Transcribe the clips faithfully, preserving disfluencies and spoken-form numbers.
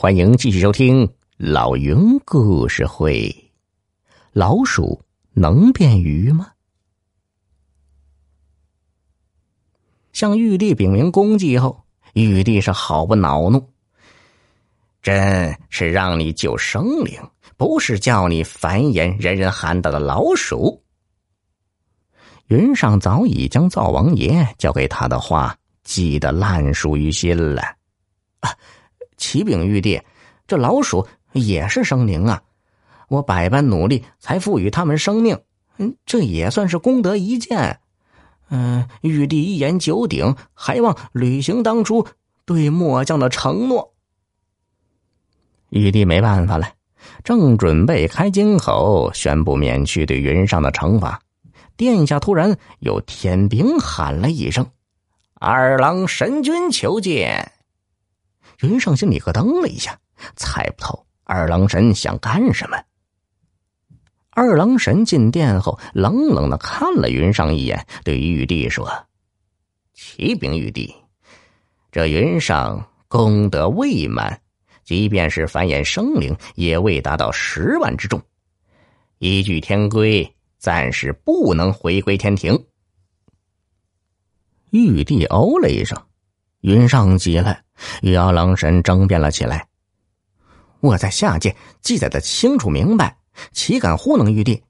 欢迎继续收听老云故事会。老鼠能变鱼吗？向玉帝禀明功绩后，玉帝是好不恼怒，朕是让你救生灵，不是叫你繁衍人人喊打的老鼠。云上早已将灶王爷交给他的话记得烂熟于心了。啊，启禀玉帝，这老鼠也是生灵啊，我百般努力才赋予他们生命，嗯，这也算是功德一件。嗯、呃，玉帝一言九鼎，还望履行当初对末将的承诺。玉帝没办法了，正准备开金口宣布免去对云上的惩罚，殿下突然有天兵喊了一声：“二郎神君求见。”云上心里咯噔了一下，猜不透二郎神想干什么。二郎神进殿后，冷冷的看了云上一眼，对玉帝说：“启禀玉帝，这云上功德未满，即便是繁衍生灵，也未达到十万之众，依据天规，暂时不能回归天庭。”玉帝哦了一声，云上急了，与二郎神争辩了起来。我在下界记载的清楚明白，岂敢糊弄玉帝？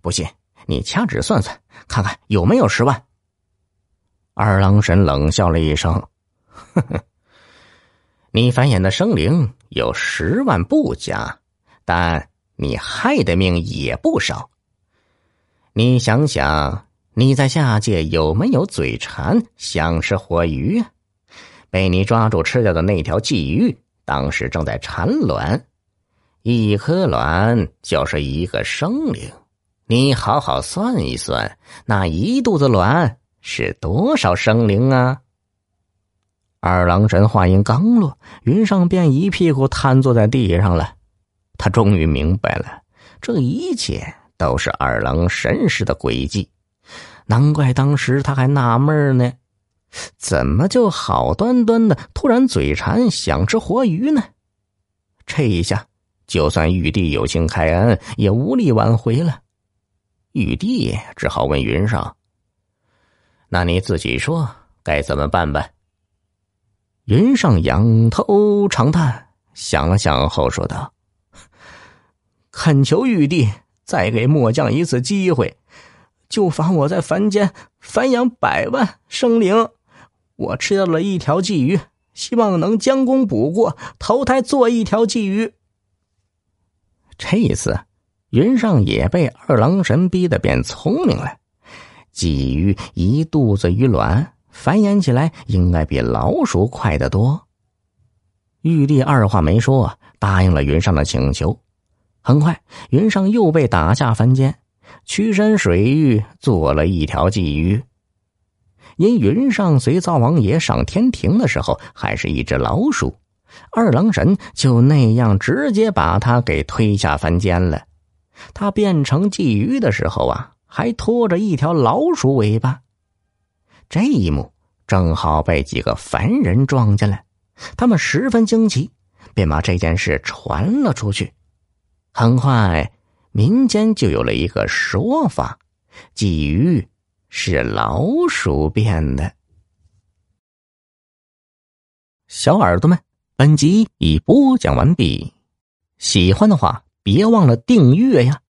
不信你掐指算算，看看有没有十万。二郎神冷笑了一声：“呵呵，你繁衍的生灵有十万不假，但你害的命也不少。你想想，你在下界有没有嘴馋想吃活鱼啊？被你抓住吃掉的那条鲫鱼，当时正在产卵，一颗卵就是一个生灵。你好好算一算，那一肚子卵是多少生灵啊？”二郎神话音刚落，云上便一屁股瘫坐在地上了。他终于明白了，这一切都是二郎神使的诡计，难怪当时他还纳闷呢。怎么就好端端的突然嘴馋想吃活鱼呢？这一下就算玉帝有心开恩，也无力挽回了。玉帝只好问云上：“那你自己说该怎么办吧？”云上仰头长叹，想了想后说道：“恳求玉帝再给末将一次机会，就罚我在凡间繁养百万生灵。我吃掉了一条鲫鱼，希望能将功补过，投胎做一条鲫鱼。”这一次，云上也被二郎神逼得变聪明了。鲫鱼一肚子鱼卵，繁衍起来应该比老鼠快得多。玉帝二话没说，答应了云上的请求。很快，云上又被打下凡间，屈身水域做了一条鲫鱼。因云上随灶王爷上天庭的时候还是一只老鼠，二郎神就那样直接把他给推下凡间了。他变成鲫鱼的时候啊，还拖着一条老鼠尾巴。这一幕正好被几个凡人撞见了，他们十分惊奇，便把这件事传了出去。很快，民间就有了一个说法：鲫鱼是老鼠变的。小耳朵们，本集已播讲完毕，喜欢的话别忘了订阅呀！